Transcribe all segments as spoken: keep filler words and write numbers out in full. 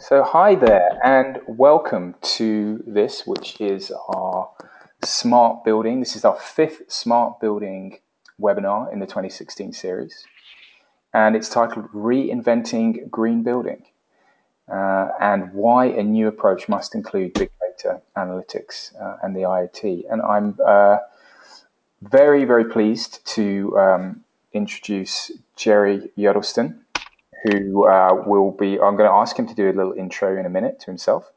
So hi there and welcome to this, which is our smart building. This is our fifth smart building webinar in the twenty sixteen series, and it's titled Reinventing Green Building uh, and Why a New Approach Must Include Big Data Analytics uh, and the I O T. And I'm uh, very, very pleased to um, introduce Jerry Yiddleston, who uh, will be, I'm going to ask him to do a little intro in a minute to himself.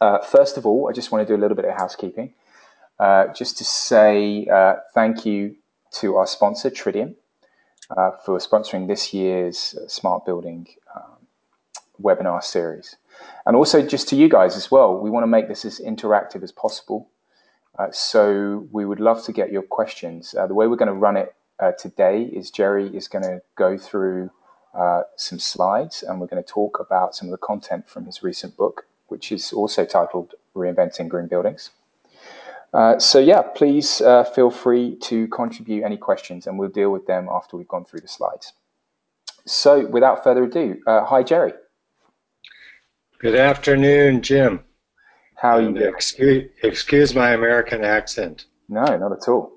Uh, first of all, I just want to do a little bit of housekeeping, uh, just to say uh, thank you to our sponsor, Tridium, uh, for sponsoring this year's Smart Building um, webinar series. And also just to you guys as well, we want to make this as interactive as possible. Uh, so we would love to get your questions. Uh, the way we're going to run it uh, today is Jerry is going to go through Uh, some slides, and we're going to talk about some of the content from his recent book, which is also titled Reinventing Green Buildings. Uh, so yeah, please uh, feel free to contribute any questions, and we'll deal with them after we've gone through the slides. So without further ado, uh, hi Jerry. Good afternoon, Jim. How are you doing? Excuse, excuse my American accent. No, not at all.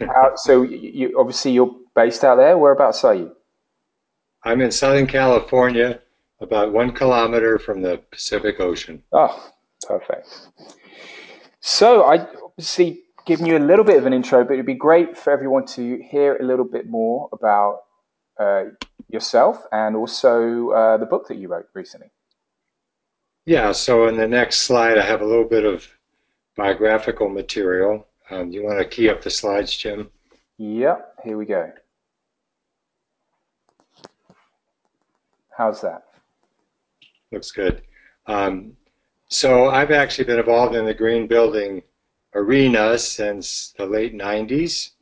uh, so you, obviously you're based out there. Whereabouts are you? I'm in Southern California, about one kilometer from the Pacific Ocean. Oh, perfect. So I obviously given you a little bit of an intro, but it'd be great for everyone to hear a little bit more about uh, yourself and also uh, the book that you wrote recently. Yeah, so in the next slide, I have a little bit of biographical material. Um, you want to key up the slides, Jim? Yep, here we go. How's that? Looks good. Um, so I've actually been involved in the green building arena since the late nineties.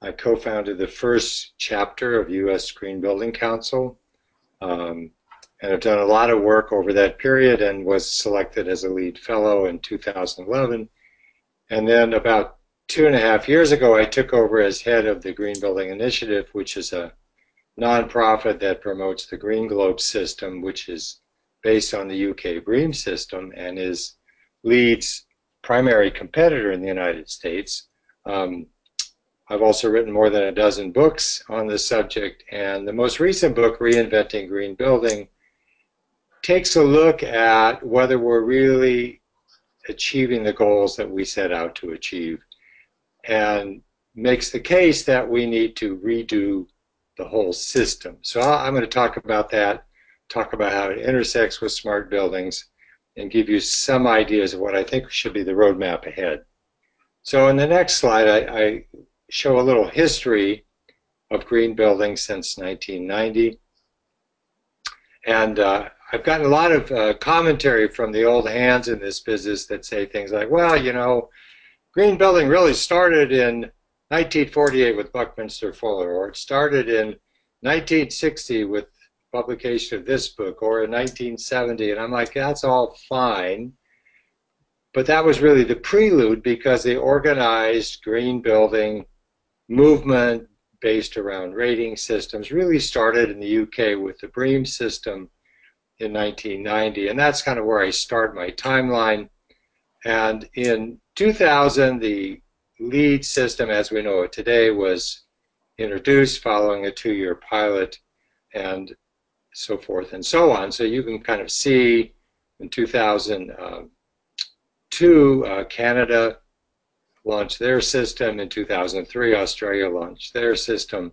I co-founded the first chapter of U S Green Building Council, um, and I've done a lot of work over that period and was selected as a LEED Fellow in two thousand eleven. And then about two and a half years ago, I took over as head of the Green Building Initiative, which is a nonprofit that promotes the Green Globe system, which is based on the U K BREEAM system and is LEED's primary competitor in the United States. Um, I've also written more than a dozen books on this subject, and the most recent book, Reinventing Green Building, takes a look at whether we're really achieving the goals that we set out to achieve and makes the case that we need to redo the whole system. So I'm going to talk about that, talk about how it intersects with smart buildings, and give you some ideas of what I think should be the roadmap ahead. So in the next slide, I, I show a little history of green buildings since nineteen ninety. And uh, I've gotten a lot of uh, commentary from the old hands in this business that say things like, well, you know, green building really started in nineteen forty-eight with Buckminster Fuller, or it started in nineteen sixty with publication of this book, or in nineteen seventy, and I'm like, that's all fine, but that was really the prelude, because the organized green building movement based around rating systems really started in the U K with the BREEAM system in nineteen ninety, and that's kind of where I start my timeline. And in two thousand, the LEED system as we know it today was introduced following a two-year pilot, and so forth and so on. So you can kind of see in two thousand two uh, Canada launched their system, in two thousand three Australia launched their system,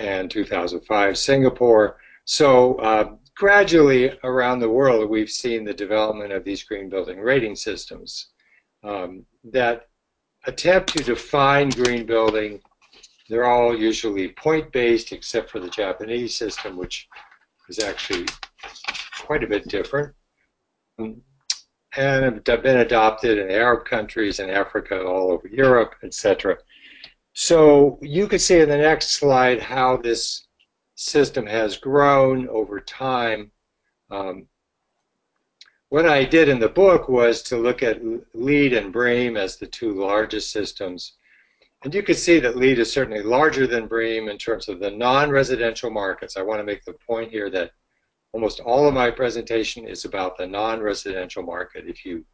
and two thousand five Singapore. So uh, gradually around the world we've seen the development of these green building rating systems um, that attempt to define green building. They're all usually point-based, except for the Japanese system, which is actually quite a bit different, and have been adopted in Arab countries, in Africa, all over Europe, et cetera. So you can see in the next slide how this system has grown over time. Um, What I did in the book was to look at LEED and BREEAM as the two largest systems. And you can see that LEED is certainly larger than BREEAM in terms of the non-residential markets. I want to make the point here that almost all of my presentation is about the non-residential market. If you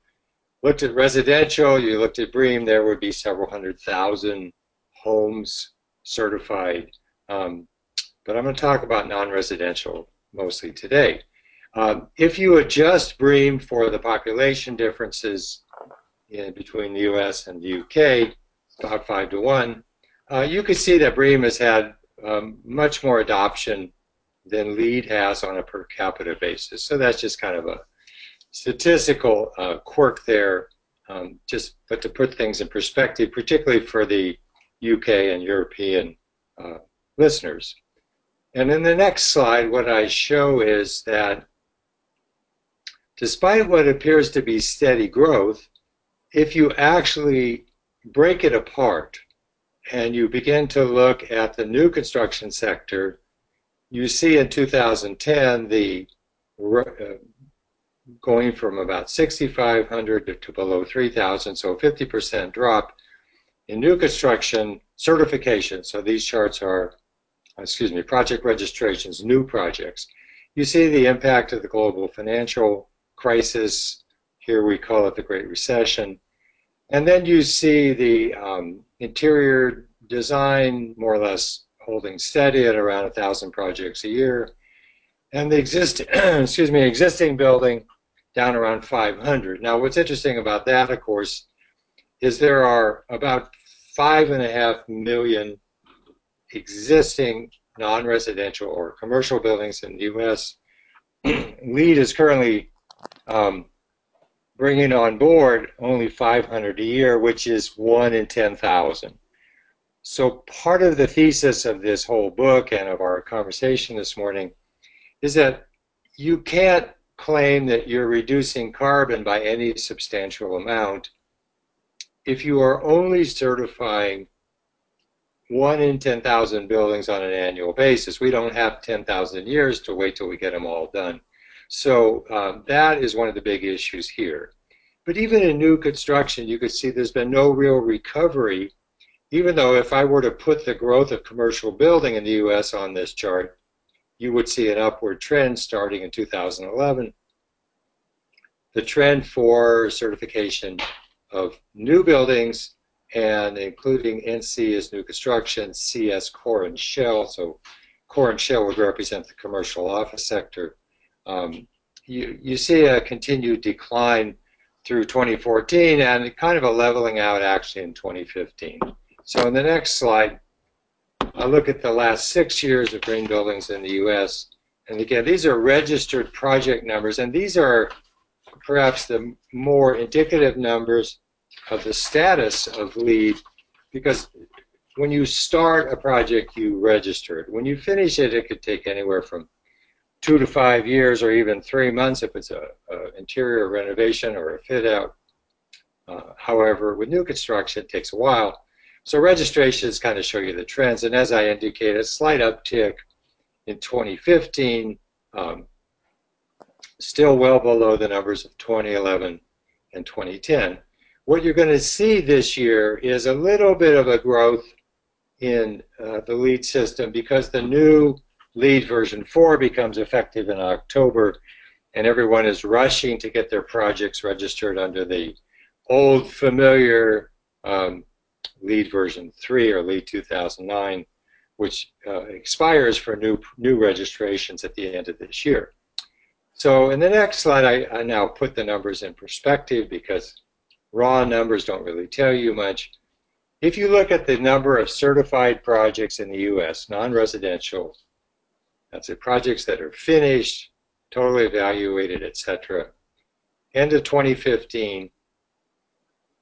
looked at residential, you looked at BREEAM, there would be several hundred thousand homes certified. Um, but I'm going to talk about non-residential mostly today. Um, if you adjust BREEAM for the population differences in between the U S and the U K, about five to one, uh, you can see that BREEAM has had um, much more adoption than LEED has on a per capita basis. So that's just kind of a statistical uh, quirk there, um, just but to put things in perspective, particularly for the U K and European uh, listeners. And in the next slide, what I show is that despite what appears to be steady growth, if you actually break it apart and you begin to look at the new construction sector, you see in two thousand ten the uh, going from about sixty-five hundred to, to below three thousand, so a fifty percent drop in new construction certification. So these charts are, excuse me, project registrations, new projects. You see the impact of the global financial crisis. Here we call it the Great Recession. And then you see the um, interior design more or less holding steady at around a thousand projects a year, and the exist excuse me existing building down around five hundred. Now, what's interesting about that, of course, is there are about five and a half million existing non-residential or commercial buildings in the U S LEED is currently um, bringing on board only five hundred a year, which is one in ten thousand. So part of the thesis of this whole book and of our conversation this morning is that you can't claim that you're reducing carbon by any substantial amount if you are only certifying one in ten thousand buildings on an annual basis. We don't have ten thousand years to wait till we get them all done. So um, that is one of the big issues here. But even in new construction, you could see there's been no real recovery, even though if I were to put the growth of commercial building in the U S on this chart, you would see an upward trend starting in two thousand eleven. The trend for certification of new buildings, and including N C is new construction, C S core and shell, so core and shell would represent the commercial office sector. Um, you, you see a continued decline through twenty fourteen and kind of a leveling out actually in twenty fifteen. So in the next slide, I look at the last six years of green buildings in the U S, and again, these are registered project numbers, and these are perhaps the more indicative numbers of the status of LEED, because when you start a project, you register it. When you finish it, it could take anywhere from two to five years or even three months if it's a, a interior renovation or a fit out. Uh, however, with new construction, it takes a while. So registrations kind of show you the trends, and as I indicated, a slight uptick in twenty fifteen, um, still well below the numbers of twenty eleven and twenty ten. What you're going to see this year is a little bit of a growth in uh, the LEED system because the new LEED version four becomes effective in October, and everyone is rushing to get their projects registered under the old familiar um, LEED version three or LEED two thousand nine, which uh, expires for new new registrations at the end of this year. So in the next slide, I, I now put the numbers in perspective because raw numbers don't really tell you much. If you look at the number of certified projects in the U S, non-residential, that's the projects that are finished, totally evaluated, et cetera, end of twenty fifteen, zero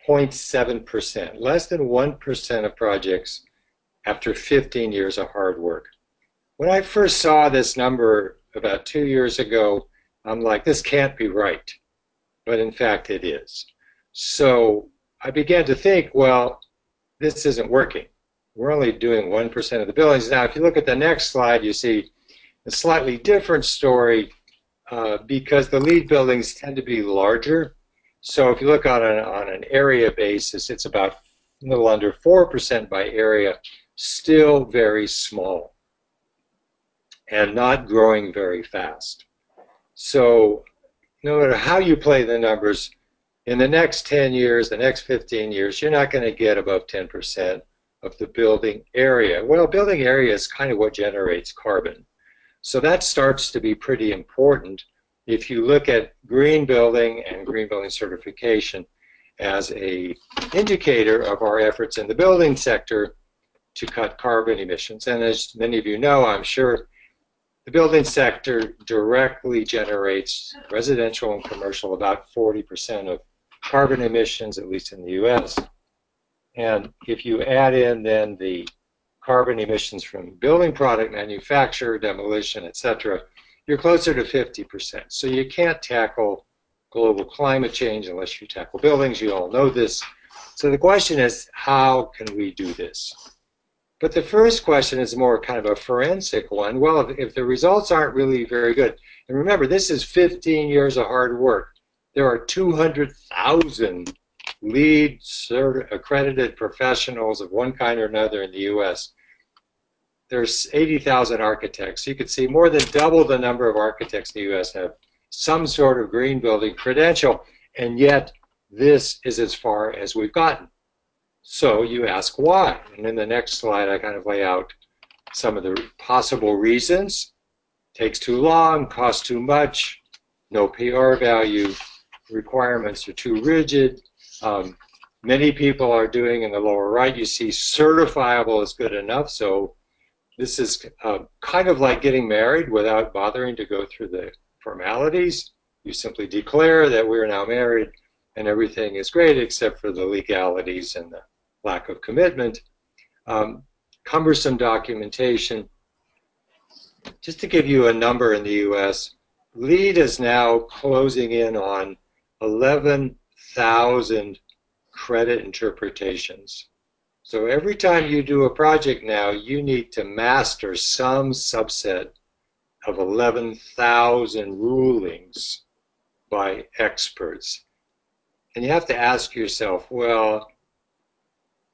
point seven percent, less than one percent of projects after fifteen years of hard work. When I first saw this number about two years ago, I'm like, this can't be right. But in fact, it is. So I began to think, well, this isn't working. We're only doing one percent of the buildings. Now, if you look at the next slide, you see a slightly different story uh, because the LEED buildings tend to be larger. So if you look on an, on an area basis, it's about a little under four percent by area, still very small and not growing very fast. So no matter how you play the numbers, in the next ten years, the next fifteen years, you're not going to get above ten percent of the building area. Well, building area is kind of what generates carbon. So that starts to be pretty important if you look at green building and green building certification as an indicator of our efforts in the building sector to cut carbon emissions. And as many of you know, I'm sure, the building sector directly generates residential and commercial about forty percent of carbon emissions, at least in the U S. And if you add in then the carbon emissions from building product manufacture, demolition, et cetera, you're closer to fifty percent. So you can't tackle global climate change unless you tackle buildings. You all know this. So the question is, how can we do this? But the first question is more kind of a forensic one. Well, if, if the results aren't really very good, and remember, this is fifteen years of hard work. There are two hundred thousand LEED accredited professionals of one kind or another in the U S. There's eighty thousand architects. You can see more than double the number of architects in the U S have some sort of green building credential, and yet this is as far as we've gotten. So you ask why, and in the next slide I kind of lay out some of the possible reasons. Takes too long, costs too much, no P R value, requirements are too rigid. Um, many people are doing, in the lower right, you see certifiable is good enough, so this is uh, kind of like getting married without bothering to go through the formalities. You simply declare that we're now married and everything is great except for the legalities and the lack of commitment. Um, cumbersome documentation. Just to give you a number in the U S, LEED is now closing in on eleven thousand credit interpretations. So every time you do a project now, you need to master some subset of eleven thousand rulings by experts. And you have to ask yourself, well,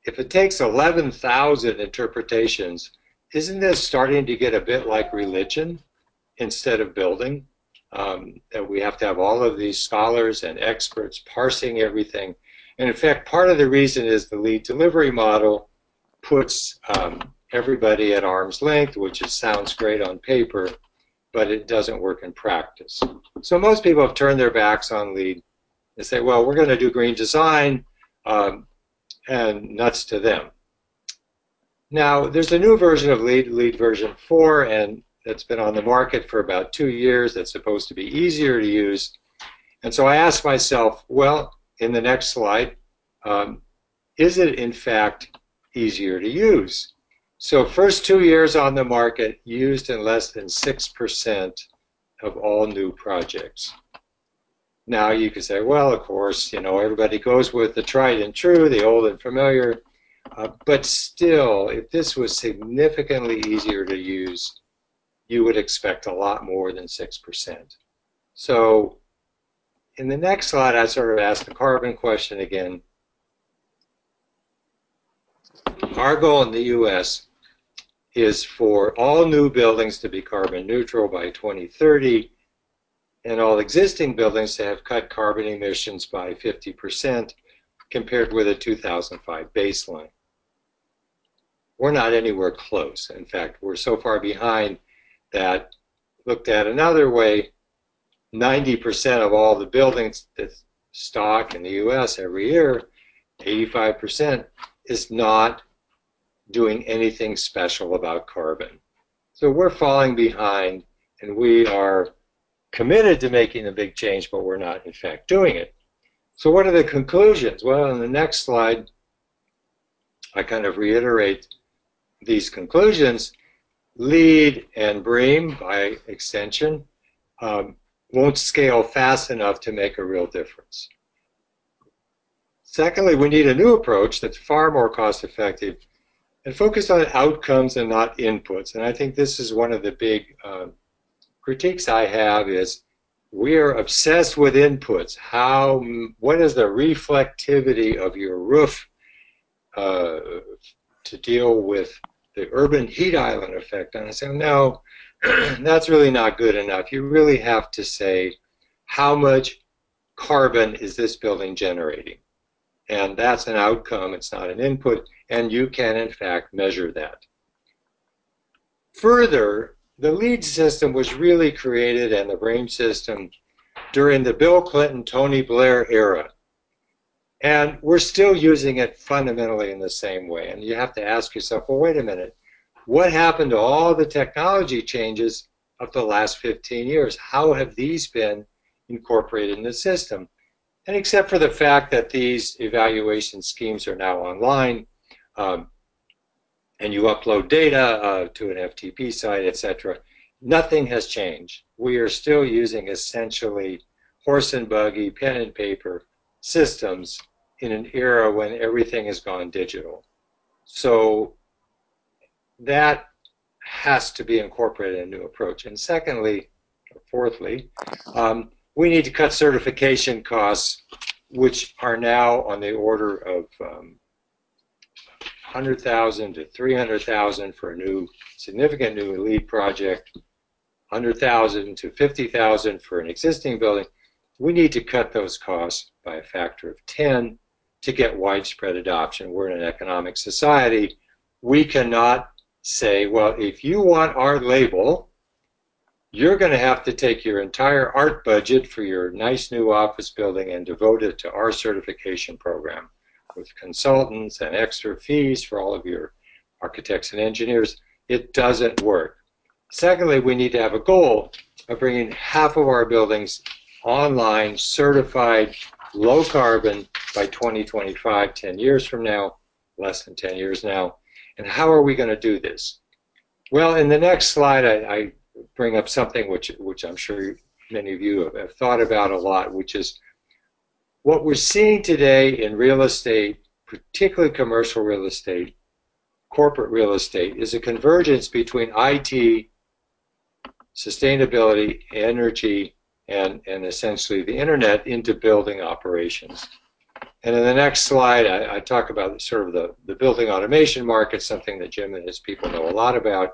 if it takes eleven thousand interpretations, isn't this starting to get a bit like religion instead of building? Um, that we have to have all of these scholars and experts parsing everything. And in fact, part of the reason is the LEED delivery model puts um, everybody at arm's length, which is, sounds great on paper, but it doesn't work in practice. So most people have turned their backs on LEED. They say, well, we're going to do green design, um, and nuts to them. Now, there's a new version of LEED, LEED version four, and that's been on the market for about two years. That's supposed to be easier to use. And so I asked myself, well, in the next slide, um, is it in fact easier to use? So first two years on the market, used in less than six percent of all new projects. Now you could say, well, of course, you know, everybody goes with the tried and true, the old and familiar, uh, but still, if this was significantly easier to use, you would expect a lot more than six percent. So in the next slide, I sort of ask the carbon question again. Our goal in the U S is for all new buildings to be carbon neutral by twenty thirty. And all existing buildings to have cut carbon emissions by fifty percent compared with a two thousand five baseline. We're not anywhere close. In fact, we're so far behind that, looked at another way, ninety percent of all the buildings that stock in the U S every year, eighty-five percent, is not doing anything special about carbon. So we're falling behind, and we are committed to making a big change, but we're not, in fact, doing it. So what are the conclusions? Well, on the next slide, I kind of reiterate these conclusions. LEED and BREEAM, by extension, um, won't scale fast enough to make a real difference. Secondly, we need a new approach that's far more cost-effective and focused on outcomes and not inputs. And I think this is one of the big uh, critiques I have is we are obsessed with inputs. How, what is the reflectivity of your roof uh, to deal with the urban heat island effect? And I say, no, that's really not good enough. You really have to say, how much carbon is this building generating? And that's an outcome, it's not an input, and you can, in fact, measure that. Further, the LEED system was really created, and the BREEAM system, during the Bill Clinton, Tony Blair era. And we're still using it fundamentally in the same way. And you have to ask yourself, well, wait a minute, what happened to all the technology changes of the last fifteen years? How have these been incorporated in the system? And except for the fact that these evaluation schemes are now online, um, and you upload data uh, to an F T P site, et cetera, nothing has changed. We are still using essentially horse and buggy, pen and paper systems in an era when everything has gone digital. So that has to be incorporated in a new approach. And secondly, or fourthly, um, we need to cut certification costs, which are now on the order of um, one hundred thousand dollars to three hundred thousand dollars for a new, significant new LEED project, one hundred thousand dollars to fifty thousand dollars for an existing building. We need to cut those costs by a factor of ten to get widespread adoption. We're in an economic society. We cannot say, well, if you want our label, you're going to have to take your entire art budget for your nice new office building and devote it to our certification program with consultants and extra fees for all of your architects and engineers. It doesn't work. Secondly, we need to have a goal of bringing half of our buildings online, certified, low carbon by twenty twenty-five, ten years from now, less than ten years now. And how are we going to do this? Well, in the next slide, I, I bring up something which which I'm sure many of you have, have thought about a lot, which is what we're seeing today in real estate, particularly commercial real estate, corporate real estate, is a convergence between I T, sustainability, energy, and, and essentially the internet into building operations. And in the next slide, I, I talk about sort of the, the building automation market, something that Jim and his people know a lot about.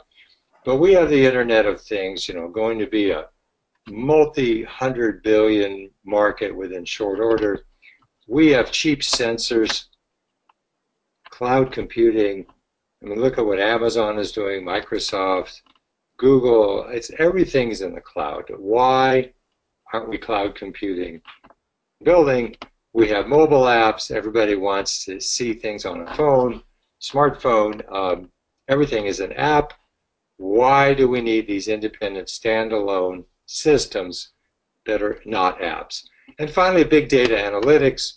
But we have the Internet of Things, you know, going to be a multi-hundred billion market within short order. We have cheap sensors, cloud computing. I mean, look at what Amazon is doing, Microsoft, Google. It's everything's in the cloud. Why aren't we cloud computing? Building, we have mobile apps. Everybody wants to see things on a phone, smartphone. Um, everything is an app. Why do we need these independent standalone systems that are not apps? And finally, big data analytics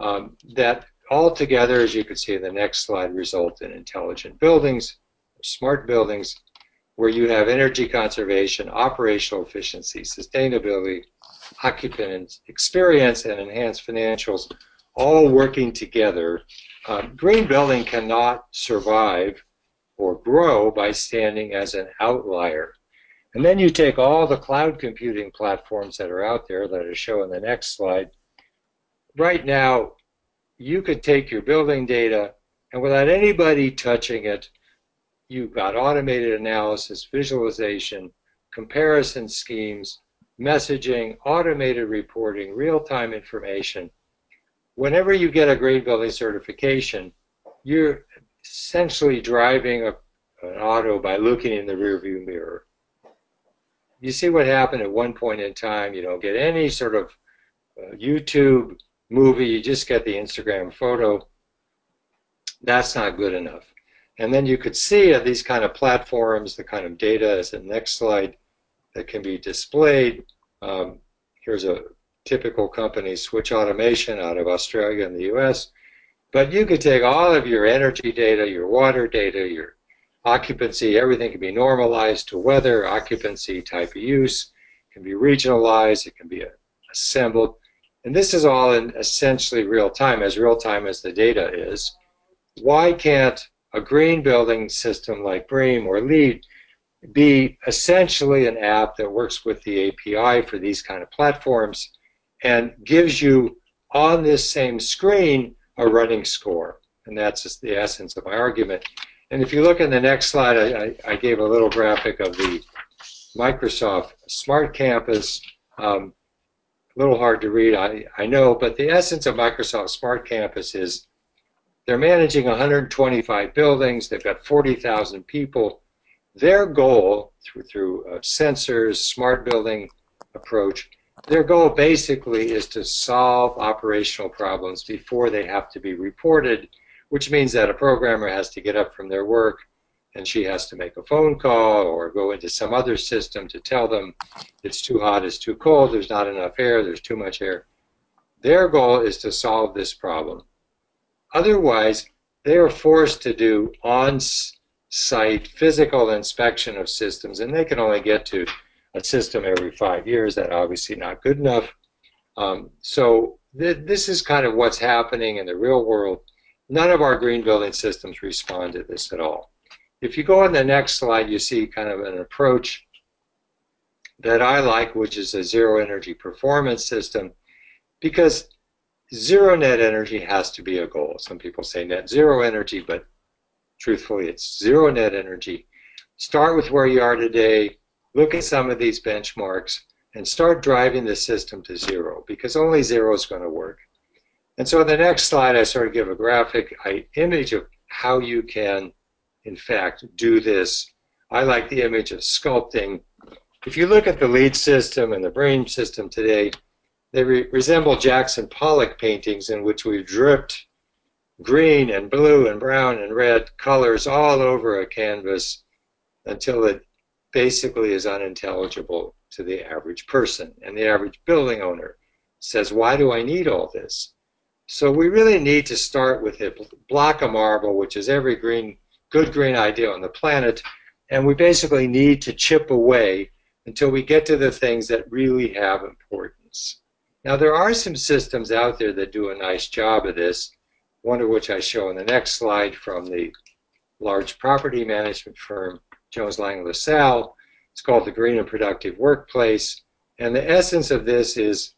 um, that all together, as you can see in the next slide, result in intelligent buildings, smart buildings, where you have energy conservation, operational efficiency, sustainability, occupant experience, and enhanced financials all working together. Um, green building cannot survive or grow by standing as an outlier. And then you take all the cloud computing platforms that are out there that I show in the next slide. Right now, you could take your building data, and without anybody touching it, you've got automated analysis, visualization, comparison schemes, messaging, automated reporting, real-time information. Whenever you get a green building certification, you're essentially driving a, an auto by looking in the rearview mirror. You see what happened at one point in time. You don't get any sort of uh, YouTube movie. You just get the Instagram photo. That's not good enough. And then you could see at these kind of platforms, the kind of data, as the next slide, that can be displayed. Um, here's a typical company, Switch Automation, out of Australia and the U S But you could take all of your energy data, your water data, your occupancy, everything can be normalized to weather, occupancy, type of use, it can be regionalized, it can be assembled. And this is all in essentially real time, as real time as the data is. Why can't a green building system like BREEAM or LEED be essentially an app that works with the A P I for these kind of platforms and gives you on this same screen a running score? And that's just the essence of my argument. And if you look in the next slide, I, I, I gave a little graphic of the Microsoft Smart Campus. Um, a little hard to read, I, I know, but the essence of Microsoft Smart Campus is they're managing one hundred twenty-five buildings. They've got forty thousand people. Their goal, through, through uh, sensors, smart building approach, their goal basically is to solve operational problems before they have to be reported, which means that a programmer has to get up from their work and she has to make a phone call or go into some other system to tell them it's too hot, it's too cold, there's not enough air, there's too much air. Their goal is to solve this problem. Otherwise, they are forced to do on-site physical inspection of systems, and they can only get to a system every five years. That's obviously not good enough. Um, so th this is kind of what's happening in the real world. None of our green building systems respond to this at all. If you go on the next slide, you see kind of an approach that I like, which is a zero energy performance system, because zero net energy has to be a goal. Some people say net zero energy, but truthfully, it's zero net energy. Start with where you are today, look at some of these benchmarks, and start driving the system to zero, because only zero is going to work. And so on the next slide, I sort of give a graphic image of how you can, in fact, do this. I like the image of sculpting. If you look at the LEED system and the BREEAM system today, they re resemble Jackson Pollock paintings in which we've dripped green and blue and brown and red colors all over a canvas until it basically is unintelligible to the average person. And the average building owner says, why do I need all this? So we really need to start with a block of marble, which is every green, good green idea on the planet, and we basically need to chip away until we get to the things that really have importance. Now, there are some systems out there that do a nice job of this, one of which I show in the next slide from the large property management firm, Jones Lang LaSalle. It's called the Green and Productive Workplace, and the essence of this is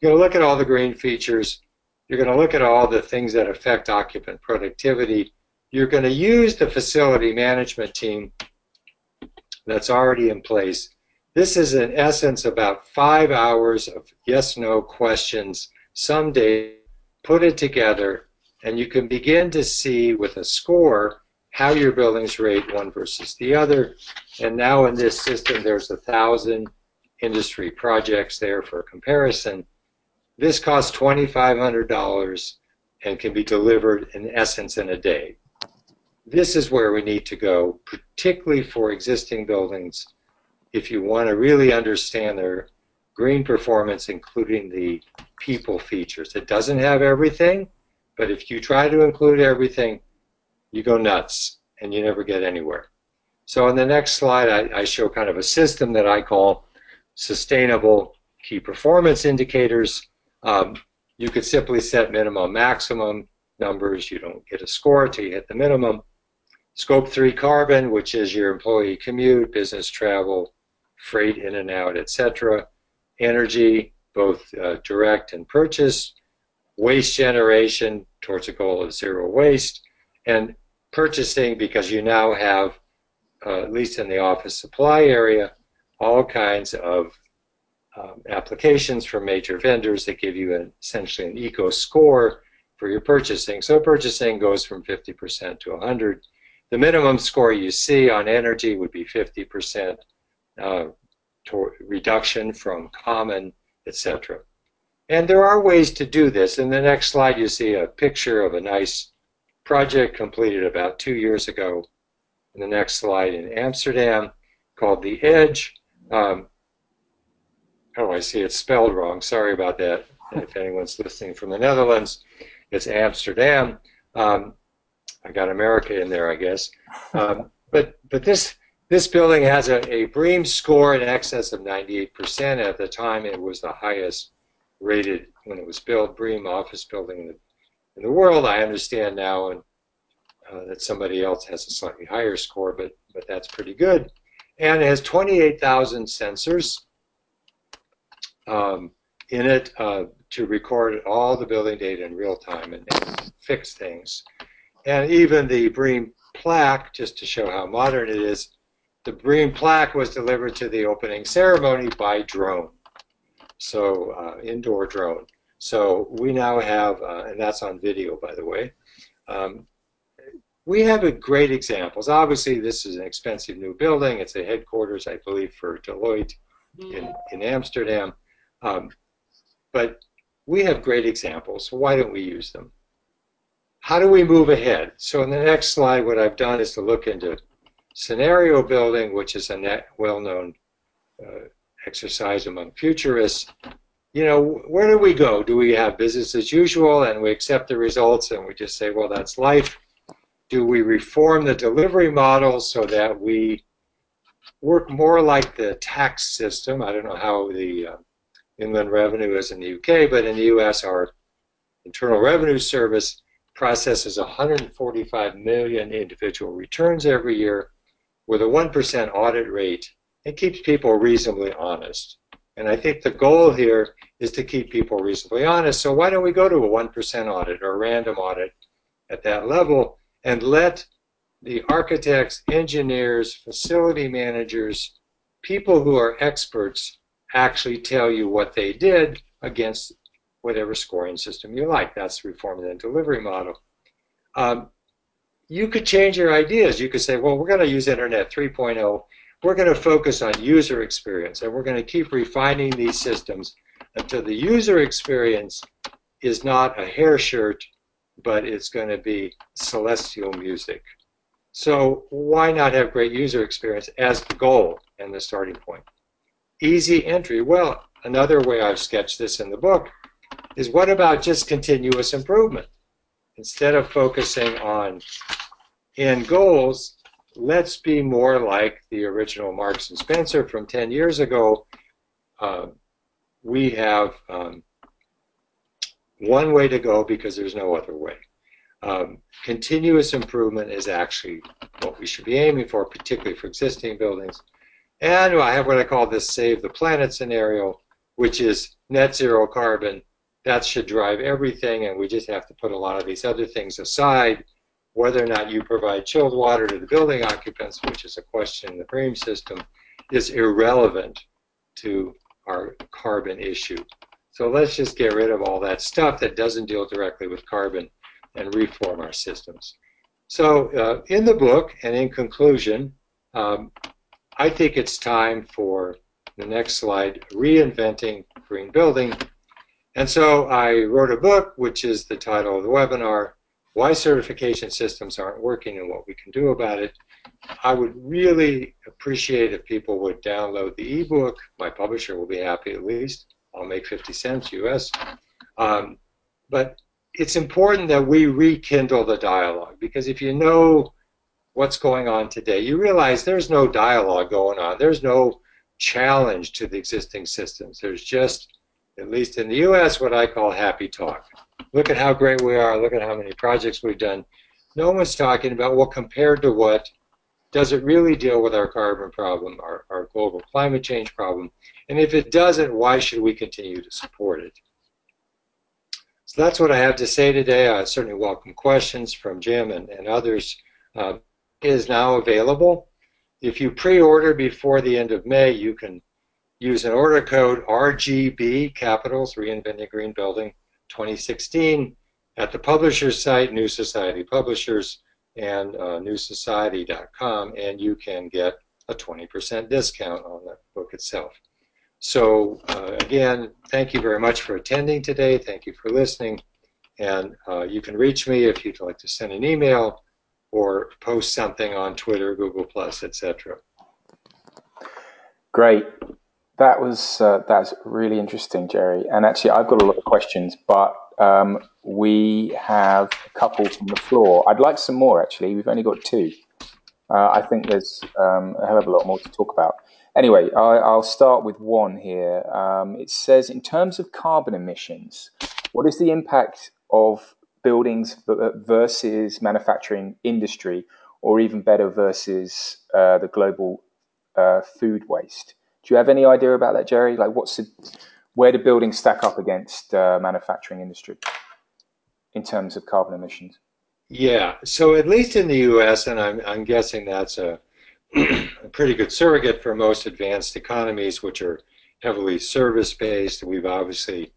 you're going to look at all the green features. You're going to look at all the things that affect occupant productivity. You're going to use the facility management team that's already in place. This is, in essence, about five hours of yes-no questions, some day, put it together, and you can begin to see with a score how your buildings rate one versus the other. And now in this system, there's a thousand industry projects there for comparison. This costs twenty-five hundred dollars and can be delivered, in essence, in a day. This is where we need to go, particularly for existing buildings, if you want to really understand their green performance, including the people features. It doesn't have everything, but if you try to include everything, you go nuts, and you never get anywhere. So on the next slide, I, I show kind of a system that I call sustainable key performance indicators. Um, you could simply set minimum, maximum numbers. You don't get a score till you hit the minimum. Scope three carbon, which is your employee commute, business travel, freight in and out, et cetera. Energy, both uh, direct and purchase. Waste generation, towards a goal of zero waste. And purchasing, because you now have, uh, at least in the office supply area, all kinds of Um, applications from major vendors that give you an, essentially an eco score for your purchasing. So purchasing goes from fifty percent to one hundred. The minimum score you see on energy would be fifty percent uh, reduction from common, et cetera. And there are ways to do this. In the next slide, you see a picture of a nice project completed about two years ago. In the next slide, in Amsterdam, called The Edge. Um, Oh, I see it's spelled wrong. Sorry about that. If anyone's listening from the Netherlands, it's Amsterdam. Um, I got America in there, I guess. Um, but but this this building has a, a BREEAM score in excess of ninety-eight percent. At the time, it was the highest rated when it was built BREEAM office building in the, in the world. I understand now and uh, that somebody else has a slightly higher score, but but that's pretty good. And it has twenty-eight thousand sensors Um, in it uh, to record all the building data in real time and, and fix things. And even the BREEAM plaque, just to show how modern it is, The BREEAM plaque was delivered to the opening ceremony by drone, so uh, indoor drone. So we now have, uh, and that's on video, by the way, um, we have a great examples. Obviously, this is an expensive new building. It's a headquarters, I believe, for Deloitte in, in Amsterdam. Um, but we have great examples. Why don't we use them? How do we move ahead? So in the next slide, what I've done is to look into scenario building, which is a well-known uh, exercise among futurists. You know, where do we go? Do we have business as usual and we accept the results and we just say, well, that's life? Do we reform the delivery model so that we work more like the tax system? I don't know how the uh, Inland Revenue is in the U K, but in the U S our Internal Revenue Service processes one hundred forty-five million individual returns every year with a one percent audit rate and keeps people reasonably honest. And I think the goal here is to keep people reasonably honest. So why don't we go to a one percent audit or a random audit at that level and let the architects, engineers, facility managers, people who are experts actually tell you what they did against whatever scoring system you like. That's the reform and delivery model. Um, you could change your ideas. You could say, well, we're going to use Internet three point oh. We're going to focus on user experience, and we're going to keep refining these systems until the user experience is not a hair shirt, but it's going to be celestial music. So why not have great user experience as the goal and the starting point? Easy entry. Well, another way I've sketched this in the book is what about just continuous improvement? Instead of focusing on end goals, let's be more like the original Marks and Spencer from ten years ago. Uh, we have um, one way to go because there's no other way. Um, continuous improvement is actually what we should be aiming for, particularly for existing buildings. And I have what I call this save the planet scenario, which is net zero carbon. That should drive everything, and we just have to put a lot of these other things aside, whether or not you provide chilled water to the building occupants, which is a question in the BREEAM system, is irrelevant to our carbon issue. So let's just get rid of all that stuff that doesn't deal directly with carbon and reform our systems. So uh, in the book, and in conclusion, um, I think it's time for the next slide, Reinventing Green Building. And so I wrote a book, which is the title of the webinar, Why Certification Systems Aren't Working and What We Can Do About It. I would really appreciate if people would download the ebook. My publisher will be happy, at least. I'll make fifty cents U S. Um, but it's important that we rekindle the dialogue, because if you know what's going on today, you realize there's no dialogue going on. There's no challenge to the existing systems. There's just, at least in the U S, what I call happy talk. Look at how great we are. Look at how many projects we've done. No one's talking about, well, compared to what, does it really deal with our carbon problem, our, our global climate change problem? And if it doesn't, why should we continue to support it? So that's what I have to say today. I certainly welcome questions from Jim and, and others. Uh, is now available. If you pre-order before the end of May, you can use an order code R G B, capitals, Reinventing Green Building twenty sixteen, at the publisher's site, New Society Publishers, and uh, new society dot com, and you can get a twenty percent discount on the book itself. So, uh, again, thank you very much for attending today. Thank you for listening. And uh, you can reach me if you'd like to send an email or post something on Twitter, Google plus, et cetera. Great. That was uh, that's really interesting, Jerry. And actually, I've got a lot of questions, but um, we have a couple from the floor. I'd like some more, actually. We've only got two. Uh, I think there's um, a hell of a lot more to talk about. Anyway, I, I'll start with one here. Um, it says, in terms of carbon emissions, what is the impact of buildings versus manufacturing industry, or even better, versus uh, the global uh, food waste? Do you have any idea about that, Jerry? Like, what's the, where do buildings stack up against uh, manufacturing industry in terms of carbon emissions? Yeah, so at least in the U S, and I'm, I'm guessing that's a a pretty good surrogate for most advanced economies, which are heavily service-based. We've obviously,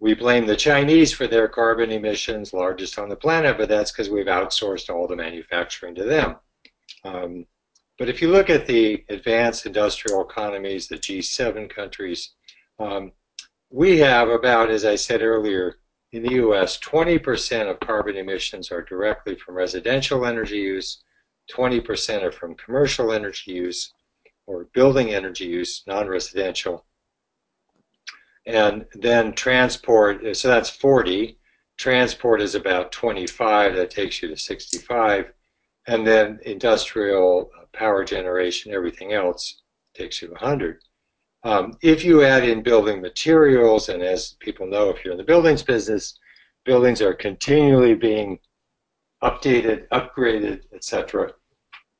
we blame the Chinese for their carbon emissions, largest on the planet, but that's because we've outsourced all the manufacturing to them. Um, but if you look at the advanced industrial economies, the G seven countries, um, we have about, as I said earlier, in the U S, twenty percent of carbon emissions are directly from residential energy use, twenty percent are from commercial energy use, or building energy use, non-residential. And then transport, so that's forty. Transport is about twenty-five, that takes you to sixty-five. And then industrial power generation, everything else, takes you to one hundred. Um, if you add in building materials, and as people know, if you're in the buildings business, buildings are continually being updated, upgraded, et cetera,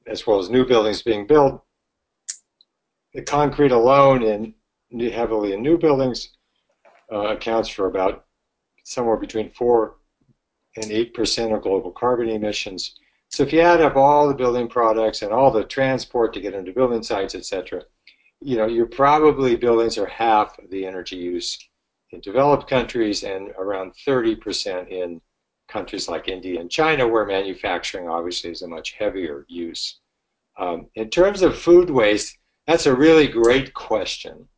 as well as new buildings being built. The concrete alone, in heavily in new buildings, uh, accounts for about somewhere between four and eight percent of global carbon emissions. So if you add up all the building products and all the transport to get into building sites, et cetera, you know, you're probably, buildings are half of the energy use in developed countries and around thirty percent in countries like India and China, where manufacturing obviously is a much heavier use. Um, in terms of food waste, that's a really great question,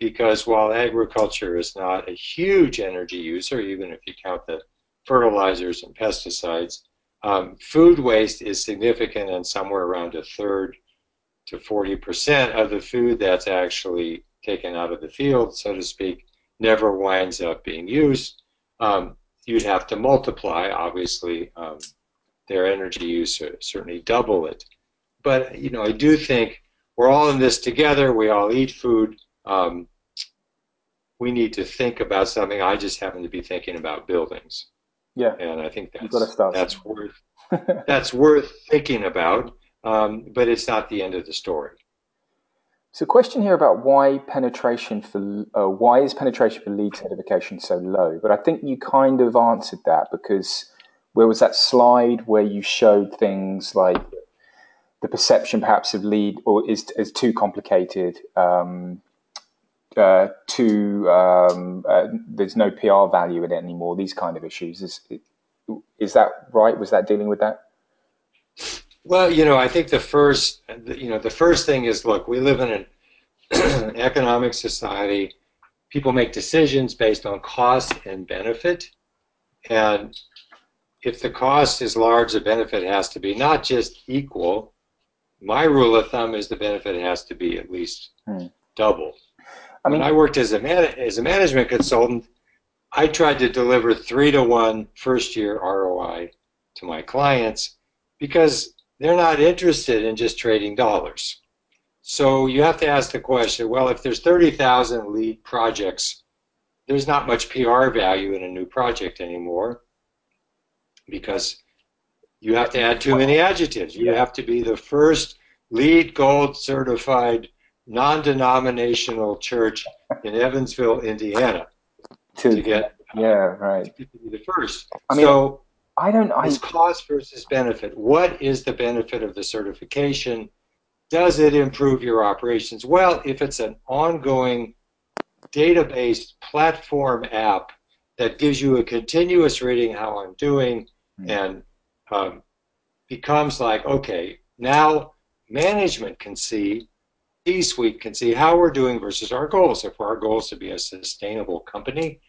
because while agriculture is not a huge energy user, even if you count the fertilizers and pesticides, um, food waste is significant and somewhere around a third to forty percent of the food that's actually taken out of the field, so to speak, never winds up being used. Um, you'd have to multiply, obviously, um, their energy use, certainly double it. But, you know, I do think we're all in this together. We all eat food. Um, we need to think about something. I just happen to be thinking about buildings. Yeah. And I think that's, that's, worth, that's worth thinking about. Um, but it's not the end of the story. So, a question here about why penetration for uh, why is penetration for LEED certification so low? But I think you kind of answered that, because where was that slide where you showed things like the perception, perhaps, of LEED or is is too complicated, um, uh, too um, uh, there's no P R value in it anymore. These kind of issues is is that right? Was that dealing with that? Well, you know, I think the first, you know, the first thing is, look, we live in an, an economic society. People make decisions based on cost and benefit. And if the cost is large, the benefit has to be not just equal. My rule of thumb is the benefit has to be at least hmm. double. I mean, when I worked as a, man, as a management consultant, I tried to deliver three to one first year R O I to my clients, because they're not interested in just trading dollars. So you have to ask the question, well, if there's thirty thousand LEED projects, there's not much P R value in a new project anymore, because you have to add too many adjectives. You have to be the first LEED Gold certified non-denominational church in Evansville, Indiana, to, to get yeah, right. to be the first. I mean, so, I don't know. It's cost versus benefit. What is the benefit of the certification? Does it improve your operations? Well, if it's an ongoing database platform app that gives you a continuous reading how I'm doing, and um, becomes like, okay, now management can see, C-suite can see how we're doing versus our goals. If our goal is to be a sustainable company,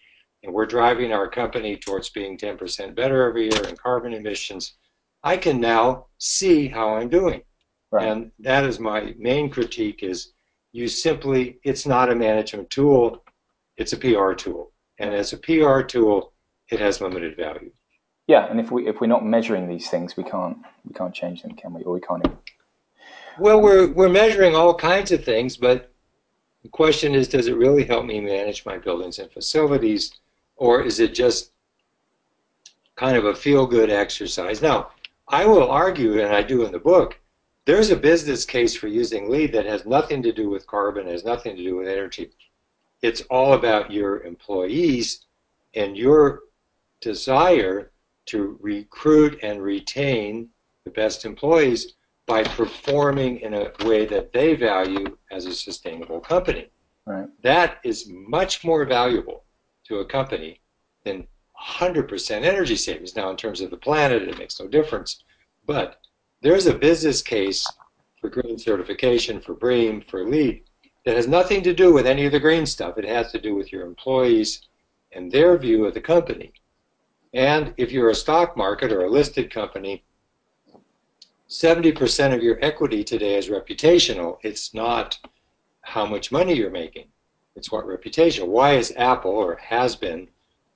and we're driving our company towards being ten percent better every year in carbon emissions, I can now see how I'm doing. Right. And that is my main critique, is you simply, it's not a management tool, it's a P R tool. And as a P R tool, it has limited value. Yeah, and if, we, if we're not measuring these things, we can't, we can't change them, can we? Or we can't even. Well, we're, we're measuring all kinds of things, but the question is, does it really help me manage my buildings and facilities? Or is it just kind of a feel-good exercise? Now, I will argue, and I do in the book, there's a business case for using LEED that has nothing to do with carbon, has nothing to do with energy. It's all about your employees and your desire to recruit and retain the best employees by performing in a way that they value as a sustainable company. Right. That is much more valuable to a company than one hundred percent energy savings. Now, in terms of the planet, it makes no difference. But there's a business case for green certification, for BREEAM, for LEED, that has nothing to do with any of the green stuff. It has to do with your employees and their view of the company. And if you're a stock market or a listed company, seventy percent of your equity today is reputational. It's not how much money you're making. It's what reputation. Why is Apple, or has been,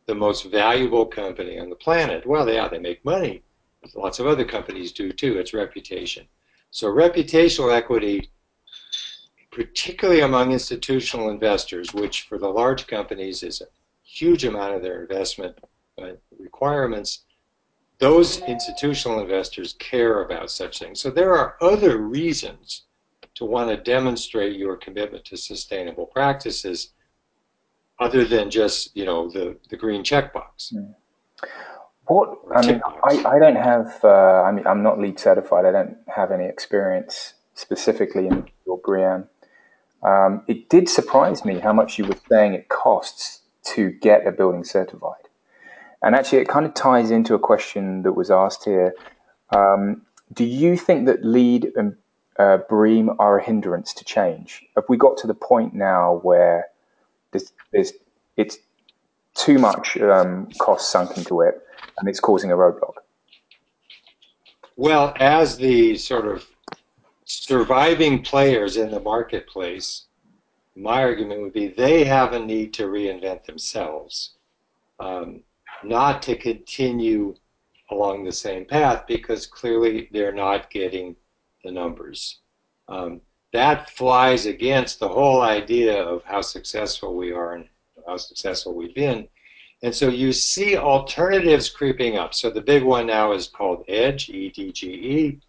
the most valuable company on the planet? Well, yeah, they make money. Lots of other companies do, too. It's reputation. So reputational equity, particularly among institutional investors, which for the large companies is a huge amount of their investment requirements, those institutional investors care about such things. So there are other reasons to want to demonstrate your commitment to sustainable practices other than just, you know, the, the green checkbox. Mm. What, I mean, I, I don't have, uh, I mean, I'm not LEED certified. I don't have any experience specifically in your BREEAM. Um, it did surprise me how much you were saying it costs to get a building certified. And actually, it kind of ties into a question that was asked here. Um, do you think that LEED and uh, BREEAM are a hindrance to change? Have we got to the point now where there's, there's, it's too much um, cost sunk into it, and it's causing a roadblock? Well, as the sort of surviving players in the marketplace, my argument would be they have a need to reinvent themselves, um, not to continue along the same path, because clearly they're not getting the numbers. Um, that flies against the whole idea of how successful we are and how successful we've been. And so you see alternatives creeping up. So the big one now is called EDGE, E D G E,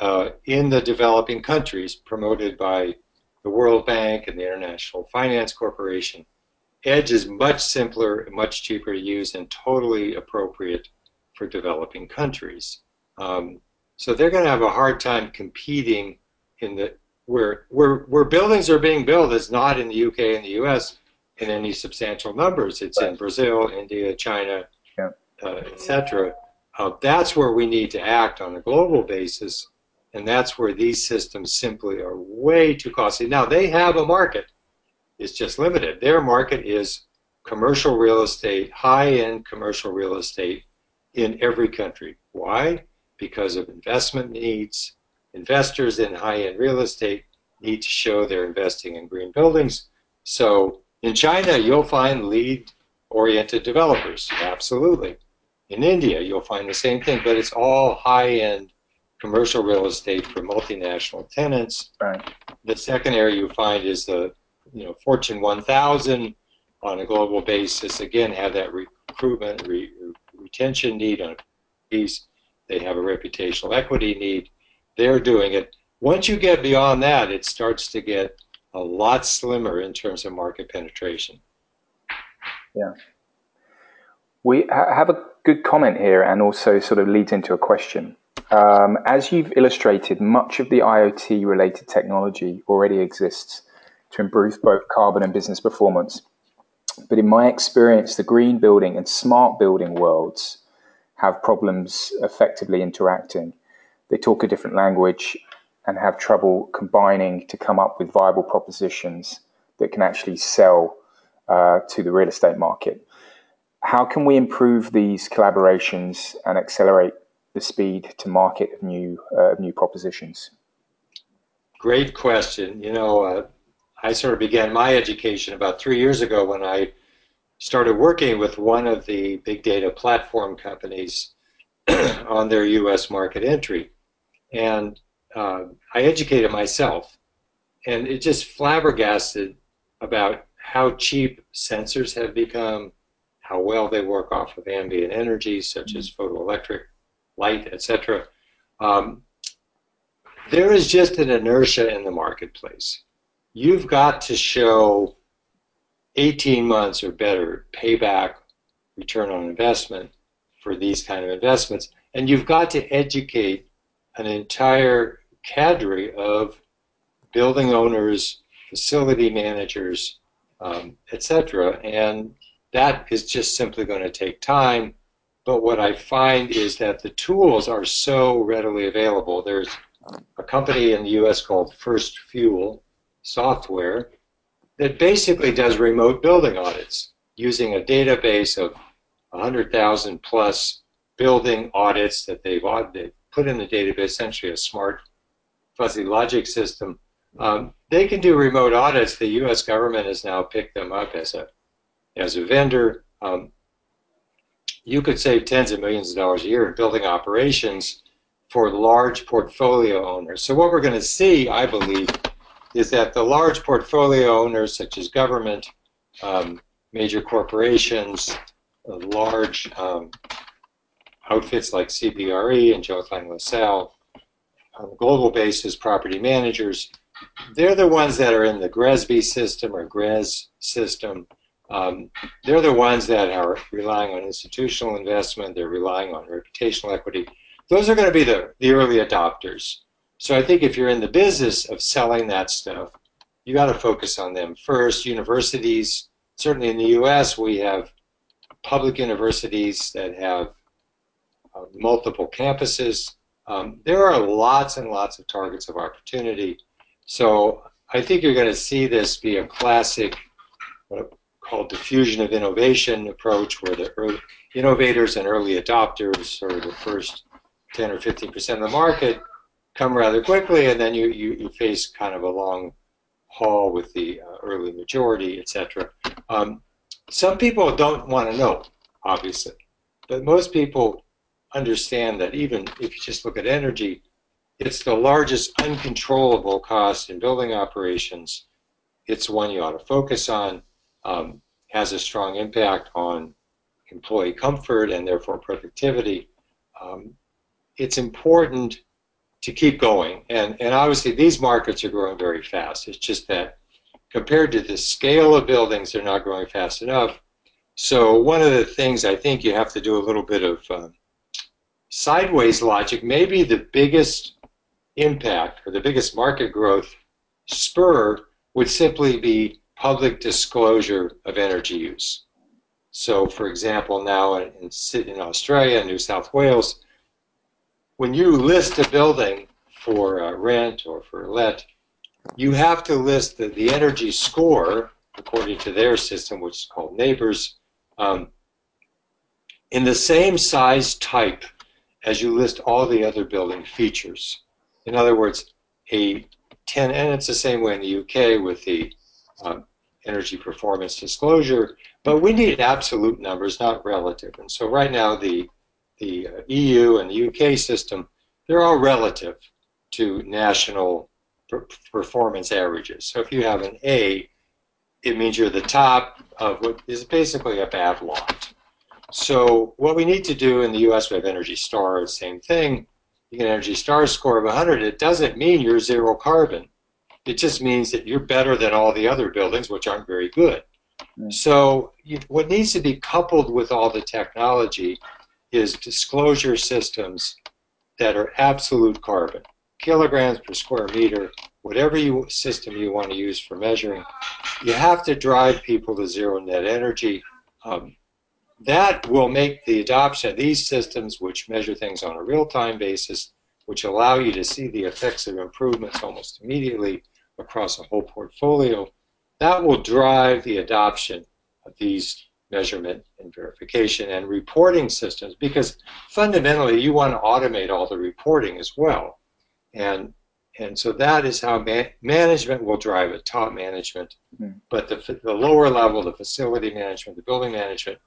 uh, in the developing countries, promoted by the World Bank and the International Finance Corporation. EDGE is much simpler, much cheaper to use, and totally appropriate for developing countries. Um, so they're going to have a hard time competing in the where where where buildings are being built is not in the U K and the U S in any substantial numbers. It's right. in Brazil, India, China, yeah. uh, et cetera. Uh, that's where we need to act on a global basis, and that's where these systems simply are way too costly. Now, they have a market. It's just limited. Their market is commercial real estate, high-end commercial real estate in every country. Why? Because of investment needs. Investors in high-end real estate need to show they're investing in green buildings. So in China, you'll find LEED-oriented developers, absolutely. In India, you'll find the same thing, but it's all high-end commercial real estate for multinational tenants. Right. The second area you find is the you know, Fortune one thousand on a global basis. Again, have that recruitment, re retention need on a piece. They have a reputational equity need. They're doing it. Once you get beyond that, it starts to get a lot slimmer in terms of market penetration. Yeah. We ha have a good comment here, and also sort of leads into a question. Um, as you've illustrated, much of the I O T-related technology already exists to improve both carbon and business performance. But in my experience, the green building and smart building worlds have problems effectively interacting. They talk a different language and have trouble combining to come up with viable propositions that can actually sell uh, to the real estate market. How can we improve these collaborations and accelerate the speed to market of new, uh, new propositions? Great question. You know, uh, I sort of began my education about three years ago when I started working with one of the big data platform companies on their U S market entry. And Uh, I educated myself, and it just flabbergasted about how cheap sensors have become, how well they work off of ambient energy, such as photoelectric, light, et cetera. Um, there is just an inertia in the marketplace. You've got to show eighteen months or better payback, return on investment for these kind of investments, and you've got to educate an entire cadre of building owners, facility managers, um, et cetera. And that is just simply going to take time. But what I find is that the tools are so readily available. There's a company in the U S called First Fuel software that basically does remote building audits using a database of one hundred thousand plus building audits that they've audited, put in the database, essentially a smart fuzzy logic system. Um, they can do remote audits. The U S government has now picked them up as a, as a vendor. Um, you could save tens of millions of dollars a year in building operations for large portfolio owners. So what we're going to see, I believe, is that the large portfolio owners, such as government, um, major corporations, large um, outfits like C B R E and Jones Lang LaSalle, on a global basis, property managers, they're the ones that are in the GRESB system or GRES system. Um, they're the ones that are relying on institutional investment. They're relying on reputational equity. Those are going to be the, the early adopters. So I think if you're in the business of selling that stuff, you got to focus on them first. Universities, certainly in the U S, we have public universities that have uh, multiple campuses. Um, there are lots and lots of targets of opportunity. So I think you're going to see this be a classic, what I call diffusion of innovation approach, where the early innovators and early adopters, or the first ten or fifteen percent of the market, come rather quickly, and then you, you, you face kind of a long haul with the uh, early majority, et cetera. Um, some people don't want to know, obviously, but most people understand that even if you just look at energy, it's the largest uncontrollable cost in building operations. It's one you ought to focus on, um, has a strong impact on employee comfort and therefore productivity. Um, it's important to keep going, and, and obviously these markets are growing very fast. It's just that compared to the scale of buildings, they're not growing fast enough. So one of the things I think you have to do a little bit of uh, sideways logic. Maybe the biggest impact or the biggest market growth spur would simply be public disclosure of energy use. So for example, now in, in Australia, New South Wales, when you list a building for uh, rent or for let, you have to list the, the energy score, according to their system, which is called Neighbors, um, in the same size type as you list all the other building features. In other words, a ten, and it's the same way in the U K with the um, energy performance disclosure, but we need absolute numbers, not relative. And so right now the, the E U and the U K system, they're all relative to national per performance averages. So if you have an A, it means you're the top of what is basically a bad lot. So what we need to do in the U S, we have Energy Star, same thing. You get an Energy Star score of one hundred. It doesn't mean you're zero carbon. It just means that you're better than all the other buildings, which aren't very good. Mm. So you, what needs to be coupled with all the technology is disclosure systems that are absolute carbon, kilograms per square meter, whatever you, system you want to use for measuring. You have to drive people to zero net energy. Um, That will make the adoption of these systems, which measure things on a real-time basis, which allow you to see the effects of improvements almost immediately across a whole portfolio, that will drive the adoption of these measurement and verification and reporting systems, because fundamentally you want to automate all the reporting as well. And, and so that is how man management will drive it, top management. Mm-hmm. But the, the lower level, the facility management, the building management,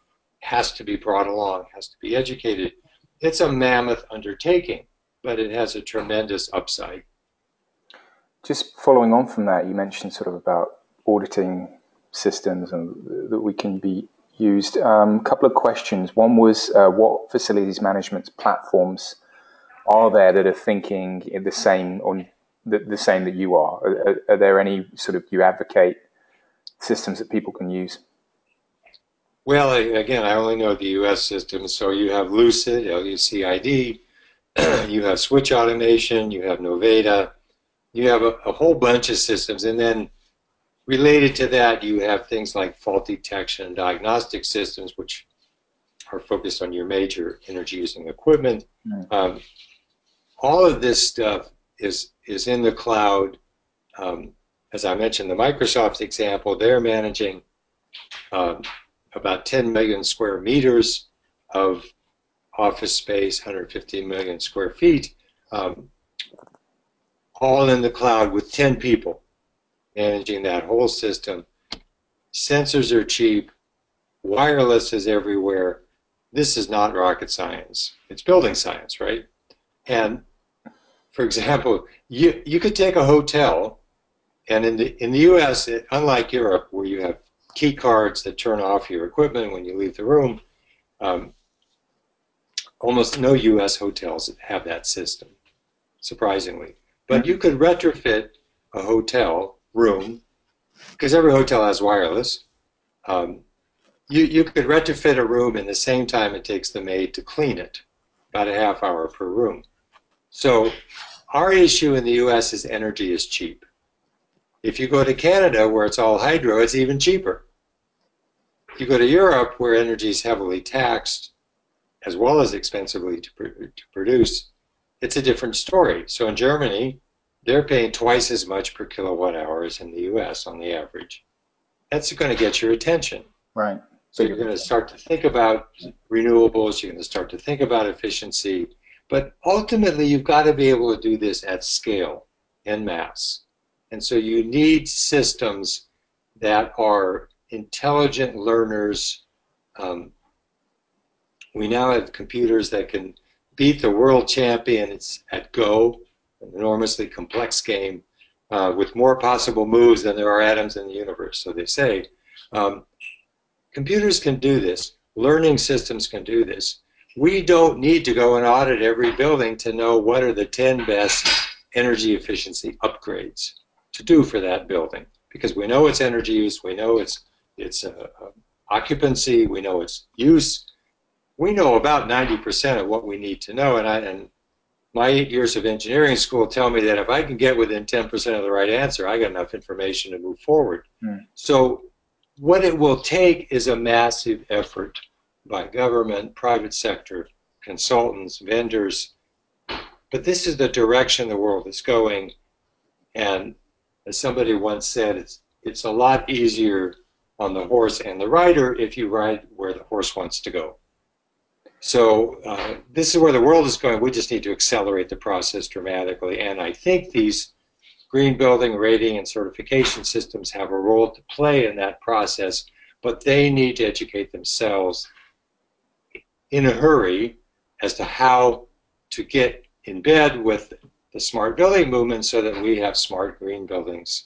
has to be brought along, has to be educated. It's a mammoth undertaking, but it has a tremendous upside. Just following on from that, you mentioned sort of about auditing systems and that we can be used. A um, couple of questions. One was uh, what facilities management platforms are there that are thinking the same on the, the same that you are? Are, are there any sort of you advocate systems that people can use? Well, again, I only know the U S system, so you have Lucid, L U C I D, you have Switch Automation, you have Noveda, you have a, a whole bunch of systems, and then related to that, you have things like fault detection and diagnostic systems, which are focused on your major energy-using equipment. Right. Um, all of this stuff is is in the cloud. Um, as I mentioned, the Microsoft example, they're managing um, about ten million square meters of office space, one hundred fifty million square feet, um, all in the cloud with ten people managing that whole system. Sensors are cheap. Wireless is everywhere. This is not rocket science. It's building science, right? And for example, you you could take a hotel, and in the in the U S, it, unlike Europe, where you have key cards that turn off your equipment when you leave the room, um, almost no U S hotels have that system, surprisingly. But you could retrofit a hotel room, because every hotel has wireless. Um, you, you could retrofit a room in the same time it takes the maid to clean it, about a half hour per room. So our issue in the U S is energy is cheap. If you go to Canada, where it's all hydro, it's even cheaper. If you go to Europe, where energy is heavily taxed, as well as expensively to, pr to produce, it's a different story. So in Germany, they're paying twice as much per kilowatt hour as in the U S on the average. That's going to get your attention. Right. So you're going to start to think about renewables, you're going to start to think about efficiency, but ultimately you've got to be able to do this at scale, en masse. And so you need systems that are intelligent learners. Um, we now have computers that can beat the world champions at Go, an enormously complex game, uh, with more possible moves than there are atoms in the universe, so they say. Um, computers can do this. Learning systems can do this. We don't need to go and audit every building to know what are the ten best energy efficiency upgrades to do for that building, because we know its energy use, we know its, its uh, occupancy, we know its use. We know about ninety percent of what we need to know, and I, and my eight years of engineering school tell me that if I can get within ten percent of the right answer, I got enough information to move forward. Mm. So what it will take is a massive effort by government, private sector, consultants, vendors. But this is the direction the world is going. And as somebody once said, it's, it's a lot easier on the horse and the rider if you ride where the horse wants to go. So uh, this is where the world is going. We just need to accelerate the process dramatically. And I think these green building rating and certification systems have a role to play in that process, but they need to educate themselves in a hurry as to how to get in bed with the smart building movement so that we have smart green buildings,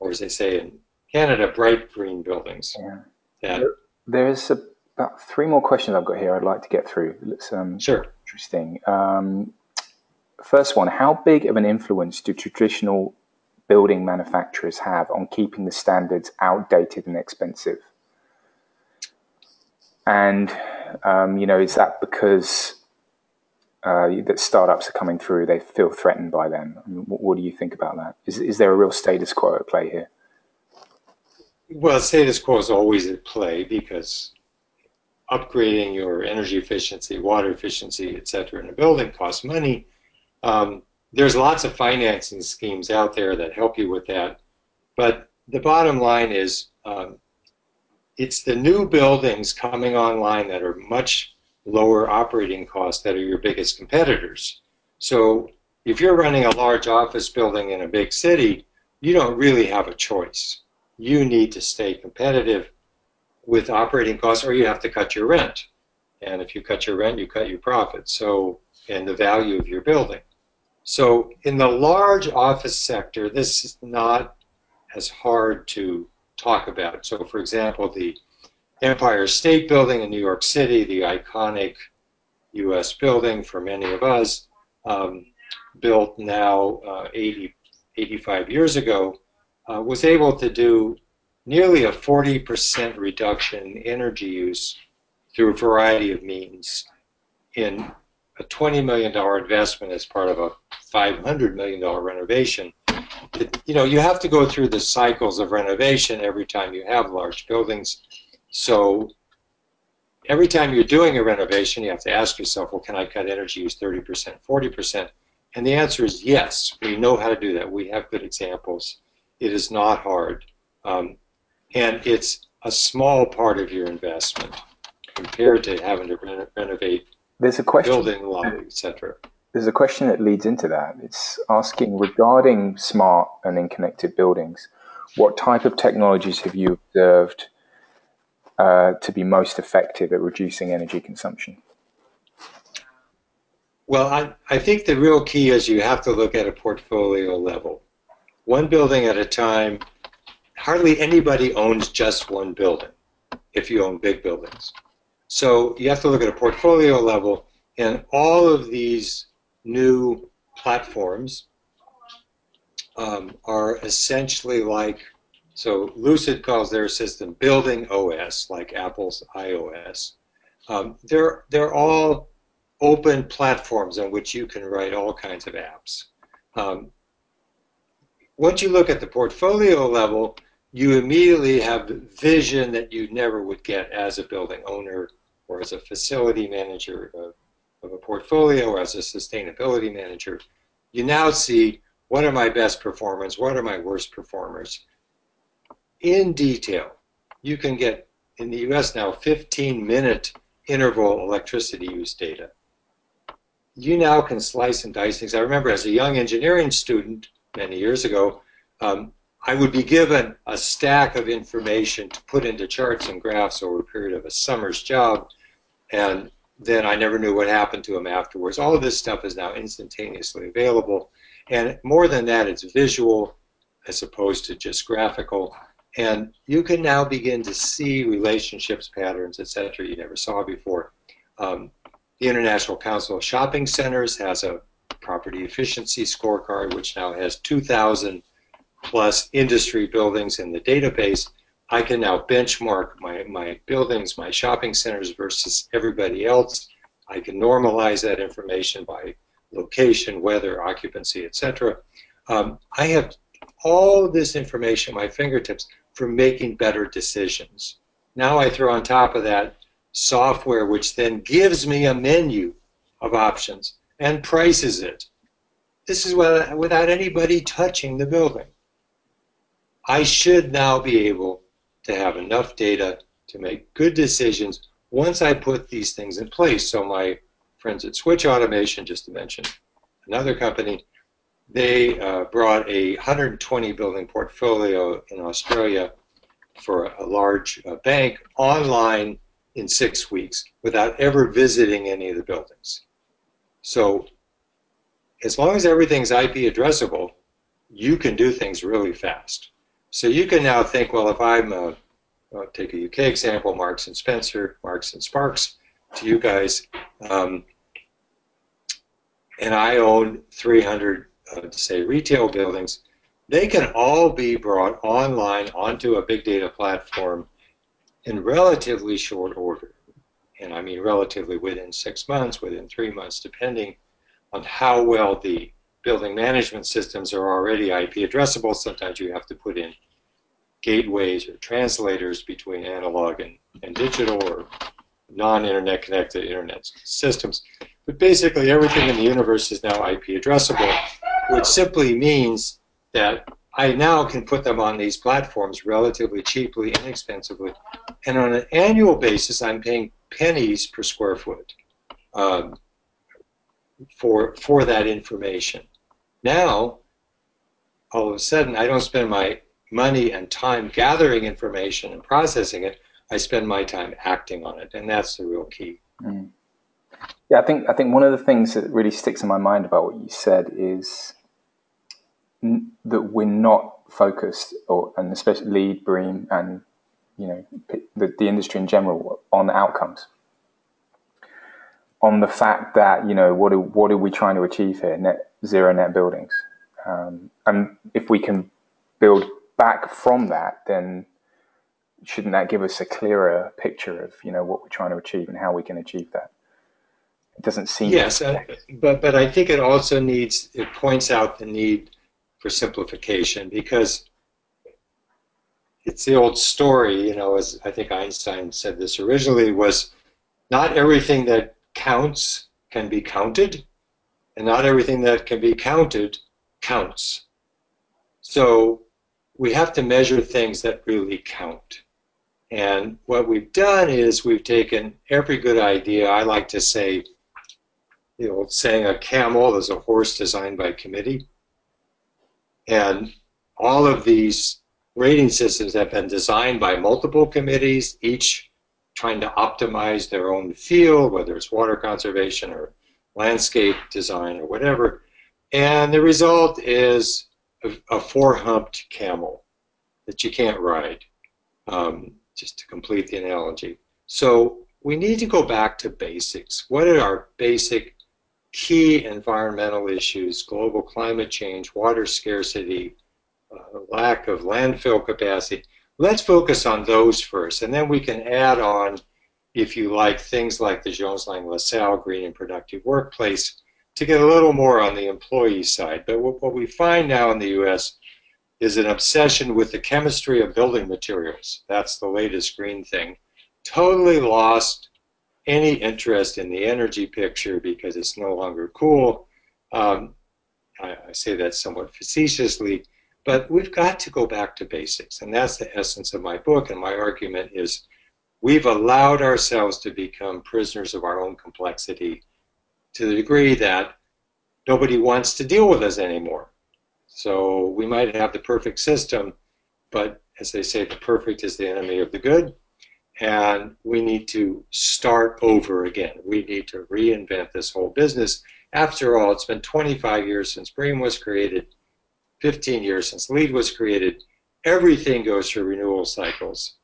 or as they say in Canada, bright green buildings. Yeah. Yeah. There's a About three more questions I've got here I'd like to get through. It's um, sure. Interesting. Um, first one, how big of an influence do traditional building manufacturers have on keeping the standards outdated and expensive? And, um, you know, is that because uh, that startups are coming through, they feel threatened by them? I mean, what, what do you think about that? Is, is there a real status quo at play here? Well, status quo is always at play because upgrading your energy efficiency, water efficiency, et cetera, in a building costs money. Um, there's lots of financing schemes out there that help you with that. But the bottom line is um, it's the new buildings coming online that are much lower operating costs that are your biggest competitors. So if you're running a large office building in a big city, you don't really have a choice. You need to stay competitive with operating costs, or you have to cut your rent. And if you cut your rent, you cut your profit, so, and the value of your building. So in the large office sector, this is not as hard to talk about. So for example, the Empire State Building in New York City, the iconic U S building for many of us, um, built now uh, eighty, eighty-five years ago, uh, was able to do nearly a forty percent reduction in energy use through a variety of means in a twenty million dollar investment as part of a five hundred million dollar renovation, it, you know, you have to go through the cycles of renovation every time you have large buildings. So every time you're doing a renovation, you have to ask yourself, well, can I cut energy use thirty percent, forty percent? And the answer is yes. We know how to do that. We have good examples. It is not hard. Um, and it's a small part of your investment compared to having to reno renovate There's a question, building, lobby, et cetera. There's a question that leads into that. It's asking, regarding smart and interconnected buildings, what type of technologies have you observed uh, to be most effective at reducing energy consumption? Well, I, I think the real key is you have to look at a portfolio level. One building at a time. Hardly anybody owns just one building if you own big buildings. So you have to look at a portfolio level, and all of these new platforms um, are essentially like, so Lucid calls their system Building O S, like Apple's iOS. Um, they're, they're all open platforms on which you can write all kinds of apps. Um, once you look at the portfolio level, you immediately have vision that you never would get as a building owner or as a facility manager of, of a portfolio or as a sustainability manager. You now see, what are my best performers, what are my worst performers in detail. You can get, in the U S now, fifteen minute interval electricity use data. You now can slice and dice things. I remember as a young engineering student many years ago, um, I would be given a stack of information to put into charts and graphs over a period of a summer's job, and then I never knew what happened to them afterwards. All of this stuff is now instantaneously available, and more than that, it's visual as opposed to just graphical, and you can now begin to see relationships, patterns, et cetera you never saw before. Um, the International Council of Shopping Centers has a property efficiency scorecard, which now has two thousand plus industry buildings in the database. I can now benchmark my, my buildings, my shopping centers versus everybody else. I can normalize that information by location, weather, occupancy, et cetera. Um, I have all this information at my fingertips for making better decisions. Now I throw on top of that software, which then gives me a menu of options and prices it. This is without anybody touching the building. I should now be able to have enough data to make good decisions once I put these things in place. So my friends at Switch Automation, just to mention another company, they uh, brought a one hundred twenty building portfolio in Australia for a large uh, bank online in six weeks without ever visiting any of the buildings. So as long as everything's I P addressable, you can do things really fast. So you can now think, well, if I'm, a, I'll take a U K example, Marks and Spencer, Marks and Sparks, to you guys, um, and I own three hundred, uh, say, retail buildings, they can all be brought online onto a big data platform in relatively short order. And I mean relatively within six months, within three months, depending on how well the building management systems are already I P addressable. Sometimes you have to put in gateways or translators between analog and, and digital or non-internet connected internet systems. But basically everything in the universe is now I P addressable, which simply means that I now can put them on these platforms relatively cheaply, inexpensively, and on an annual basis I'm paying pennies per square foot um, for, for that information. Now, all of a sudden, I don't spend my money and time gathering information and processing it. I spend my time acting on it, and that's the real key. Mm. Yeah, I think, I think one of the things that really sticks in my mind about what you said is n that we're not focused, or, and especially LEED, BREEAM, and you know, the, the industry in general, on outcomes, on the fact that, you know, what are, what are we trying to achieve here? Net zero net buildings. Um, and if we can build back from that, then shouldn't that give us a clearer picture of, you know, what we're trying to achieve and how we can achieve that? It doesn't seem. Yes, uh, but but I think it also needs it points out the need for simplification, because it's the old story, you know, as I think Einstein said this originally, was not everything that counts can be counted, and not everything that can be counted counts. So we have to measure things that really count. And what we've done is we've taken every good idea. I like to say, the old saying, a camel is a horse designed by committee. And all of these rating systems have been designed by multiple committees, each trying to optimize their own field, whether it's water conservation or landscape design or whatever. And the result is a, a four-humped camel that you can't ride. Um, just to complete the analogy. So we need to go back to basics. What are our basic key environmental issues? Global climate change, water scarcity, uh, lack of landfill capacity. Let's focus on those first, and then we can add on, if you like, things like the Jones Lang LaSalle Green and Productive Workplace to get a little more on the employee side. But what we find now in the U S is an obsession with the chemistry of building materials. That's the latest green thing. Totally lost any interest in the energy picture because it's no longer cool. Um, I, I say that somewhat facetiously, but we've got to go back to basics, and that's the essence of my book, and my argument is we've allowed ourselves to become prisoners of our own complexity to the degree that nobody wants to deal with us anymore. So we might have the perfect system, but as they say, the perfect is the enemy of the good, and we need to start over again. We need to reinvent this whole business. After all, it's been twenty-five years since BREEAM was created, fifteen years since LEED was created. Everything goes through renewal cycles.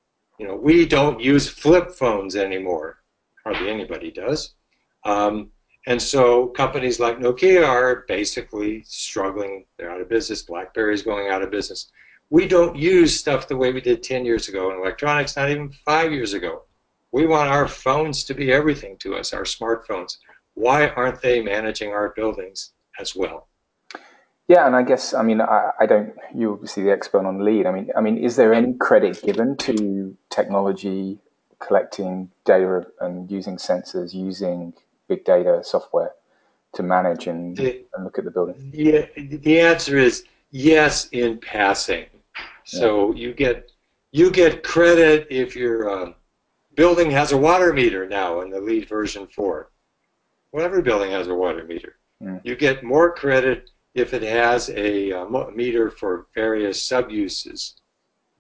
You know, we don't use flip phones anymore. Hardly anybody does. Um, And so companies like Nokia are basically struggling. They're out of business. BlackBerry's going out of business. We don't use stuff the way we did ten years ago in electronics, not even five years ago. We want our phones to be everything to us, our smartphones. Why aren't they managing our buildings as well? Yeah, and I guess, I mean, I, I don't, you're obviously the expert on LEED. I mean, I mean, is there any credit given to technology, collecting data and using sensors, using big data software to manage and, the, and look at the building? Yeah, the answer is yes in passing. So yeah. you get you get credit if your uh, building has a water meter now in the LEED version four. Well, every building has a water meter. Yeah. You get more credit if it has a uh, meter for various sub-uses.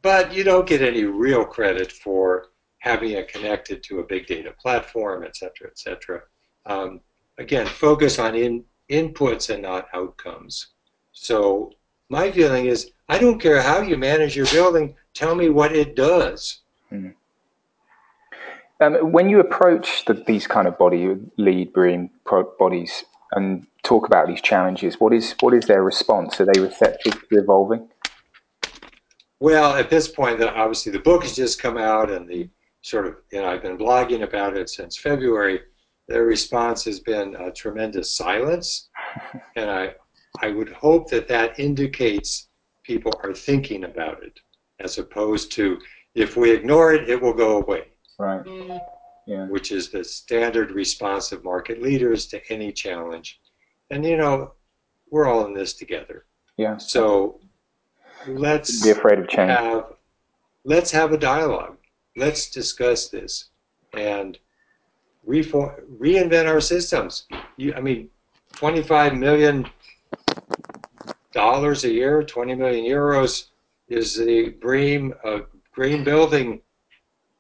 But you don't get any real credit for having it connected to a big data platform, et cetera, et cetera. Um, again, focus on in, inputs and not outcomes. So my feeling is, I don't care how you manage your building, tell me what it does. Mm-hmm. Um, when you approach the, these kind of body, LEED, BREEAM bodies and talk about these challenges, what is, what is their response? Are they receptive to evolving? Well, at this point, obviously the book has just come out, and the sort of, you know, I've been blogging about it since February. Their response has been a tremendous silence, and I, I would hope that that indicates people are thinking about it, as opposed to, if we ignore it, it will go away. Right. Yeah. Which is the standard response of market leaders to any challenge. And, you know, we're all in this together. Yeah. So let's be afraid of change. Have, let's have a dialogue. Let's discuss this. And Reform, reinvent our systems. You, I mean, twenty-five million dollars a year, twenty million euros is the BREEAM uh, green building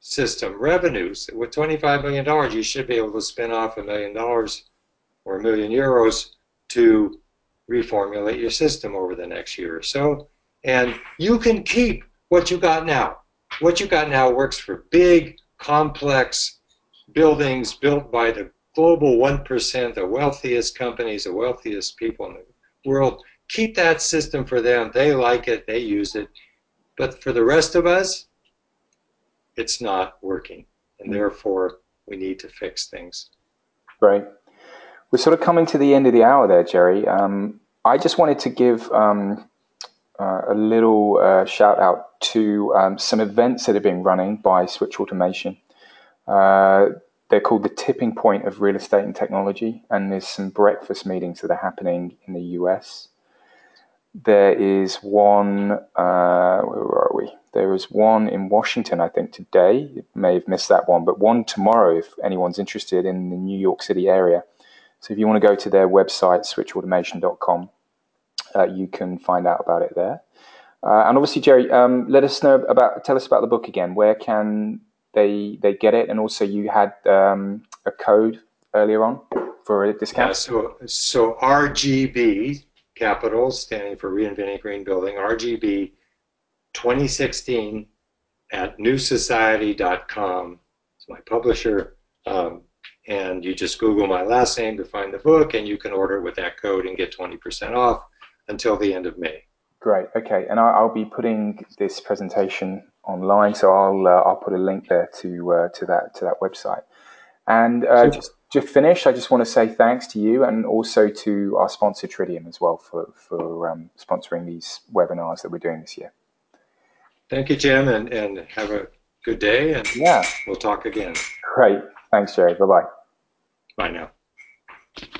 system revenues. With twenty-five million dollars, you should be able to spin off a million dollars or a million euros to reformulate your system over the next year or so. And you can keep what you got now. What you got now works for big, complex buildings built by the global one percent, the wealthiest companies, the wealthiest people in the world. Keep that system for them. They like it. They use it. But for the rest of us, it's not working. And therefore, we need to fix things. Right. We're sort of coming to the end of the hour there, Jerry. Um, I just wanted to give um, uh, a little uh, shout out to um, some events that have been running by Switch Automation. Uh, they're called the Tipping Point of Real Estate and Technology, and there's some breakfast meetings that are happening in the U S. There is one, uh, where are we? There is one in Washington, I think, today. You may have missed that one, but one tomorrow if anyone's interested in the New York City area. So if you want to go to their website, switch automation dot com, uh, you can find out about it there. Uh, and obviously, Jerry, um, let us know about, tell us about the book again. Where can they they get it? And also you had um, a code earlier on for a discount. Yeah, so, so R G B, capitals, standing for Reinventing Green Building, R G B twenty sixteen at new society dot com. It's my publisher. Um, and you just Google my last name to find the book, and you can order with that code and get twenty percent off until the end of May. Great. Okay. And I'll be putting this presentation online, so I'll uh, I'll put a link there to uh, to that to that website. And uh, just to finish, I just want to say thanks to you and also to our sponsor Tridium as well for, for um, sponsoring these webinars that we're doing this year. Thank you, Jim, and, and have a good day, and yeah, we'll talk again. Great. Thanks, Jerry. Bye-bye. Bye now.